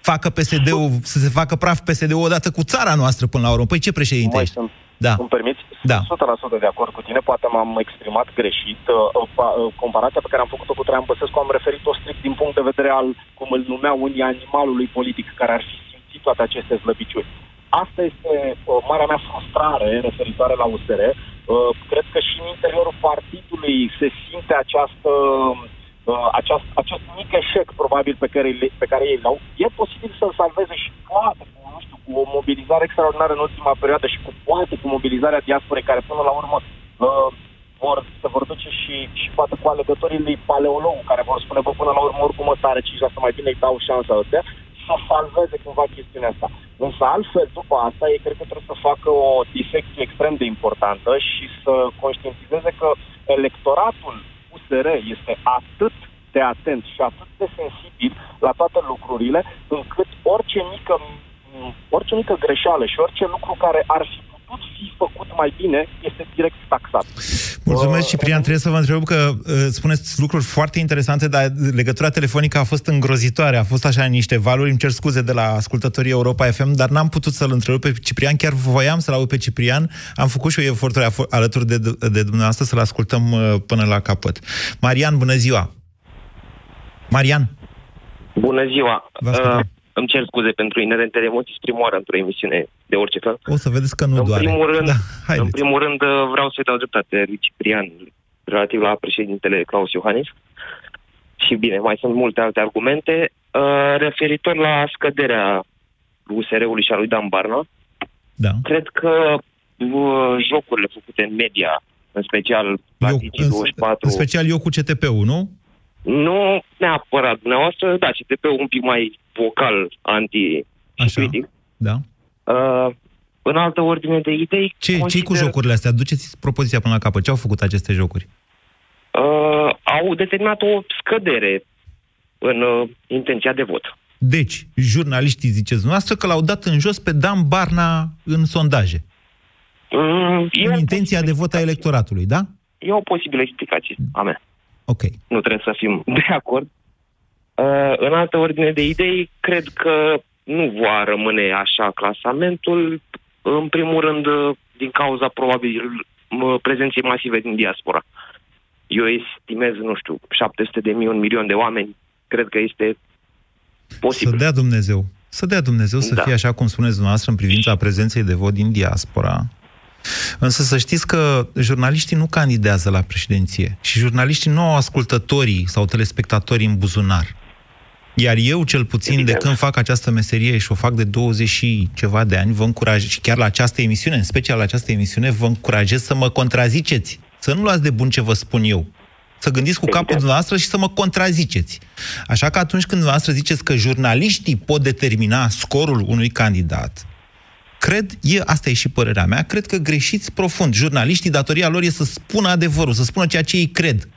facă P S D-ul, să se facă praf P S D-ul odată cu țara noastră până la urmă. Păi ce președinte ești? Da. Îmi permiți da. o sută la sută de acord cu tine, poate m-am exprimat greșit. Comparația pe care am făcut-o cu Traian Băsescu am referit-o strict din punct de vedere al, cum îl numeau unii, animalului politic care ar fi simțit toate aceste slăbiciuni. Asta este uh, marea mea frustrare referitoare la U S R. Uh, cred că și în interiorul partidului se simte această, uh, aceast, acest mic eșec probabil pe care, pe care ei l-au. E posibil să-l salveze și poate, nu știu, cu o mobilizare extraordinară în ultima perioadă și cu poate cu mobilizarea diasporei care până la urmă uh, vor, se vor duce și, și poate cu alegătorii lui Paleologu care vor spune, bă, până la urmă oricum ăsta are cinci la sută, mai bine îi dau șansa ăsta, să salveze cumva chestiunea asta. Însă altfel, după asta, ei cred că trebuie să facă o disecție extrem de importantă și să conștientizeze că electoratul U S R este atât de atent și atât de sensibil la toate lucrurile, încât orice mică, orice mică greșeală și orice lucru care ar fi putut fi făcut mai bine este direct taxat. Mulțumesc, Ciprian. Trebuie să vă întreb că uh, spuneți lucruri foarte interesante, dar legătura telefonică a fost îngrozitoare, a fost așa niște valuri. Îmi cer scuze de la ascultătorii Europa F M, dar n-am putut să-l întreb pe Ciprian, chiar voiam să-l aud pe Ciprian. Am făcut și eu eforturi alături de, de dumneavoastră să-l ascultăm uh, până la capăt. Marian, bună ziua! Marian! Bună ziua! Îmi cer scuze pentru inerentele emoții, prima oară într-o emisiune de orice fel. O să vedeți că nu în doare. Primul rând, da, în primul rând vreau să-i dau dreptate lui Ciprian relativ la președintele Klaus Iohannis. Și bine, mai sunt multe alte argumente. Uh, referitor la scăderea U S R-ului și a lui Dan Barna, da. Cred că uh, jocurile făcute în media, în special la douăzeci și patru... În special eu cu C T P-ul, nu? Nu neapărat dumneavoastră, da, C T P-ul un pic mai vocal anti și critic. Da. Uh, în altă ordine de idei... Ce, consider... Ce-i cu jocurile astea? Duceți propoziția până la capăt. Ce au făcut aceste jocuri? Uh, au determinat o scădere în uh, intenția de vot. Deci, jurnaliștii ziceți dumneavoastră că l-au dat în jos pe Dan Barna în sondaje. Uh, în intenția de vot a electoratului, da? E o posibilă explicație a mea. Okay. Nu trebuie să fim de acord. Uh, în altă ordine de idei, cred că nu va rămâne așa clasamentul, în primul rând, din cauza probabil prezenței masive din diaspora. Eu estimez, nu știu, șapte sute de mii, un milion de oameni, cred că este posibil. Să dea Dumnezeu, să dea Dumnezeu să da. fie așa cum spuneți dumneavoastră în privința prezenței de vot din diaspora. Însă să știți că jurnaliștii nu candidează la președinție și jurnaliștii nu au ascultătorii sau telespectatorii în buzunar. Iar eu, cel puțin, evident, de când fac această meserie și o fac de douăzeci și ceva de ani, vă încurajez, și chiar la această emisiune, în special la această emisiune, vă încurajez să mă contraziceți, să nu luați de bun ce vă spun eu. Să gândiți cu capul dumneavoastră și să mă contraziceți. Așa că atunci când dumneavoastră ziceți că jurnaliștii pot determina scorul unui candidat, cred, e, asta e și părerea mea, cred că greșiți profund. Jurnaliștii, datoria lor e să spună adevărul, să spună ceea ce ei cred.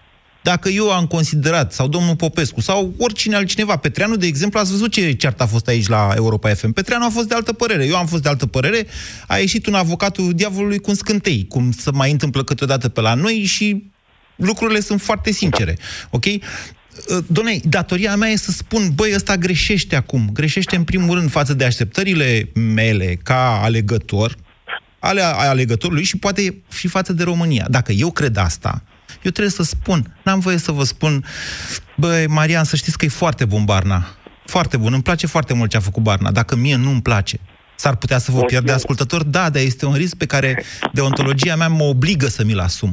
Dacă eu am considerat, sau domnul Popescu, sau oricine altcineva, Petreanu, de exemplu, ați văzut ce ceartă a fost aici la Europa F M. Petreanu a fost de altă părere, eu am fost de altă părere, a ieșit un avocatul diavolului cu un scântei, cum se mai întâmplă câteodată pe la noi și lucrurile sunt foarte sincere. Ok? Doamne, datoria mea e să spun, băi, ăsta greșește acum. Greșește în primul rând față de așteptările mele ca alegător, ale alegătorului și poate și față de România. Dacă eu cred asta, eu trebuie să spun, n-am voie să vă spun, băi, Marian, să știți că e foarte bun Barna. Foarte bun, îmi place foarte mult ce a făcut Barna. Dacă mie nu-mi place, s-ar putea să vă pierd de ascultător, da, dar este un risc pe care deontologia mea mă obligă să mi-l asum.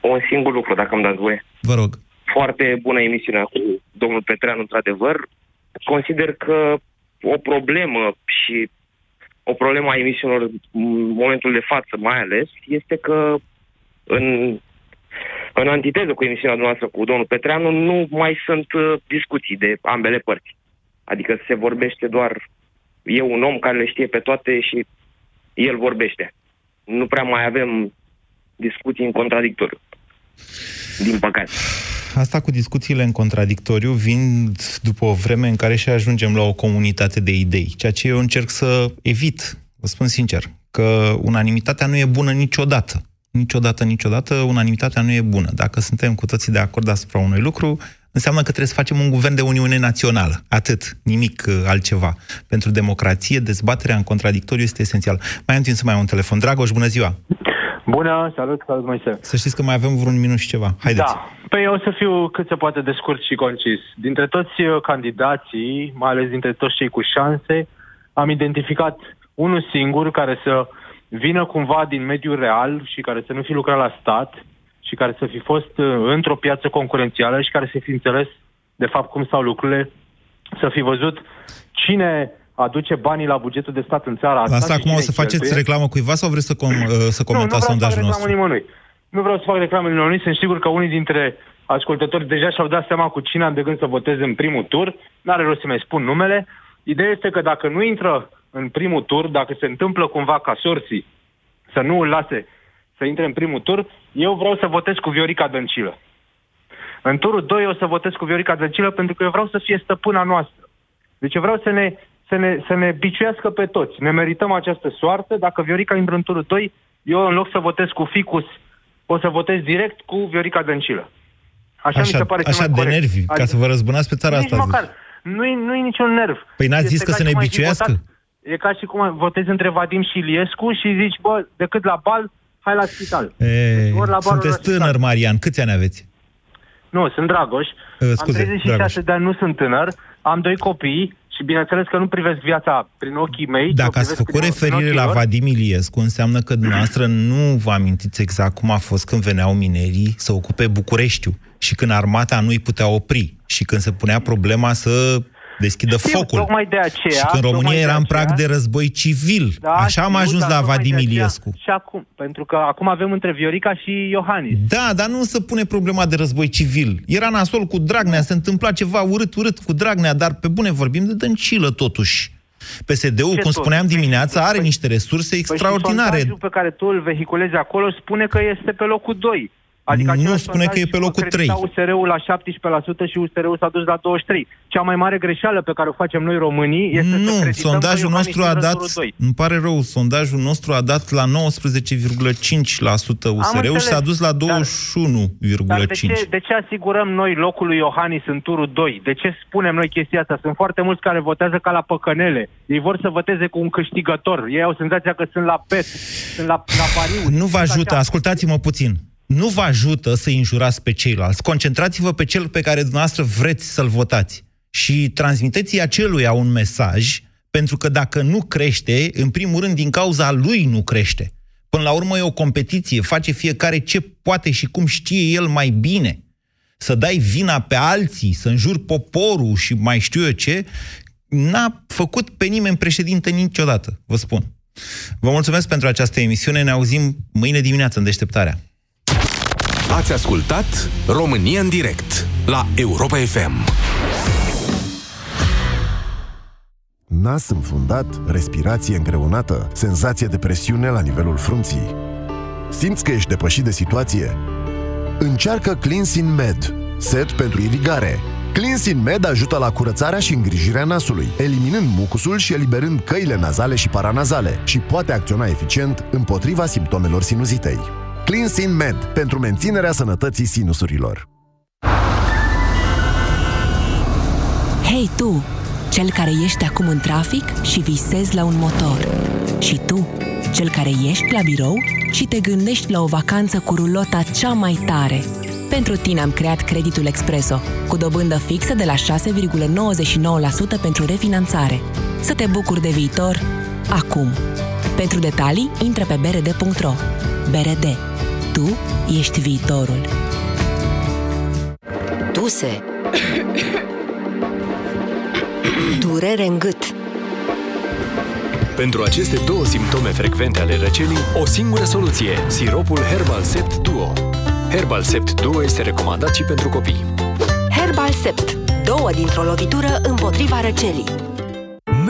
Un singur lucru, dacă îmi dați voie. Vă rog. Foarte bună emisiunea cu domnul Petreanu, într-adevăr. Consider că o problemă și o problemă a emisiunilor în momentul de față, mai ales, este că în, în antiteză cu emisiunea noastră cu domnul Petreanu nu mai sunt discuții de ambele părți. Adică se vorbește doar, e un om care le știe pe toate și el vorbește. Nu prea mai avem discuții în contradictoriu. Din păcate. Asta cu discuțiile în contradictoriu vin după o vreme în care și ajungem la o comunitate de idei, ceea ce eu încerc să evit, vă spun sincer, că unanimitatea nu e bună niciodată. Niciodată, niciodată, unanimitatea nu e bună. Dacă suntem cu toții de acord asupra unui lucru, înseamnă că trebuie să facem un guvern de Uniune Națională. Atât, nimic altceva. Pentru democrație, dezbaterea în contradictoriu este esențială. Mai am timp să mai iau un telefon. Dragoș, bună ziua! Bună, salut, salut Moise. Să știți că mai avem vreun minut și ceva. Haideți. Da, păi eu o să fiu cât se poate de scurt și concis. Dintre toți candidații, mai ales dintre toți cei cu șanse, am identificat unul singur care să vină cumva din mediul real și care să nu fi lucrat la stat și care să fi fost într-o piață concurențială și care să fi înțeles de fapt cum stau lucrurile, să fi văzut cine aduce banii la bugetul de stat în țara asta. Asta acum o să faceți reclamă cuiva sau vreți să, com- să comentați sondajul nostru? Nu vreau să fac reclamă nimănui. Sunt sigur că unii dintre ascultători deja și-au dat seama cu cine am de gând să votez în primul tur. N-are rost să mai spun numele. Ideea este că dacă nu intră în primul tur, dacă se întâmplă cumva ca sorții să nu îl lase să intre în primul tur, eu vreau să votez cu Viorica Dăncilă. În turul doi o să votez cu Viorica Dăncilă pentru că eu vreau să fie stăpâna noastră. Deci eu vreau să ne... Să ne, să ne biciuiască pe toți. Ne merităm această soartă. Dacă Viorica intră în turul doi, eu în loc să votez cu Ficus, o să votez direct cu Viorica Dăncilă. Așa, așa mi se pare așa cel mai corect. Așa de nervi, adică, ca să vă răzbunați pe țara nici asta. Nu-i, nu-i niciun nerv. Păi n-ați zis că să ne biciuiască? Votat, e ca și cum votezi între Vadim și Iliescu și zici, bă, decât la bal, hai la spital. E, ori la sunteți tânăr, Marian. Câți ani aveți? Nu, sunt Dragoș. Uh, scuze, am treizeci și șase de ani, nu sunt tânăr. Am doi copii. Și bineînțeles că nu privesc viața prin ochii mei. Dacă ați făcut referire la Vadim Iliescu, înseamnă că dumneavoastră nu vă amintiți exact cum a fost când veneau minerii să ocupe Bucureștiul și când armata nu îi putea opri și când se punea problema să deschidă știu, focul. Tocmai de aceea, și când România era în prag de război civil. Da, așa am știu, ajuns la Vadim Iliescu. Și acum, pentru că acum avem între Viorica și Iohannis. Da, dar nu se pune problema de război civil. Era nasol cu Dragnea, se întâmpla ceva urât, urât cu Dragnea, dar pe bune vorbim de Dăncilă totuși. P S D-ul, ce cum spuneam dimineața, are niște resurse extraordinare. Păi sondajul pe care tu îl vehiculezi acolo spune că este pe locul doi. Adică nu spune că e pe locul trei. U S R-ul la șaptesprezece la sută și U S R-ul s-a dus la douăzeci și trei la sută. Cea mai mare greșeală pe care o facem noi românii este nu, să credităm sondajul că nostru a dat, îmi pare rău, sondajul nostru a dat la nouăsprezece virgulă cinci la sută U S R-ul și s-a dus la douăzeci și unu virgulă cinci la sută. Dar, dar de, ce, de ce asigurăm noi locul lui Iohannis în turul doi? De ce spunem noi chestia asta? Sunt foarte mulți care votează ca la păcănele. Ei vor să voteze cu un câștigător. Ei au senzația că sunt la pet, sunt la, la pariu. Nu vă ajută, așa. Ascultați-mă puțin. Nu vă ajută să injurați pe ceilalți. Concentrați-vă pe cel pe care dumneavoastră vreți să-l votați. Și transmiteți-i aceluia un mesaj, pentru că dacă nu crește, în primul rând din cauza lui nu crește. Până la urmă e o competiție, face fiecare ce poate și cum știe el mai bine. Să dai vina pe alții, să înjuri poporul și mai știu eu ce, n-a făcut pe nimeni președinte niciodată, vă spun. Vă mulțumesc pentru această emisiune, ne auzim mâine dimineață în Deșteptarea. Ați ascultat România în direct la Europa F M. Nas înfundat, respirație îngreunată, senzație de presiune la nivelul frunții. Simți că ești depășit de situație? Încearcă Cleansin Med, set pentru irigare. Cleansin Med ajută la curățarea și îngrijirea nasului, eliminând mucusul și eliberând căile nazale și paranazale și poate acționa eficient împotriva simptomelor sinuzitei. Cleansin Med, pentru menținerea sănătății sinusurilor. Hei tu, cel care ești acum în trafic și visezi la un motor. Și tu, cel care ești la birou și te gândești la o vacanță cu rulota cea mai tare. Pentru tine am creat Creditul Expresso, cu dobândă fixă de la șase virgulă nouăzeci și nouă la sută pentru refinanțare. Să te bucuri de viitor, acum. Pentru detalii, intră pe b r d punct r o. B R D. Tu ești viitorul. Duse. Durere în gât. Pentru aceste două simptome frecvente ale răcelii, o singură soluție. Siropul Herbal Sept Duo. Herbal Sept Duo este recomandat și pentru copii. Herbal Sept. Două dintr-o lovitură împotriva răcelii.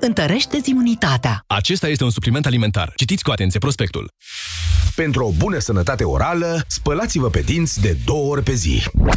întărește-ți imunitatea. Acesta este un supliment alimentar. Citiți cu atenție prospectul. Pentru o bună sănătate orală, spălați-vă pe dinți de două ori pe zi.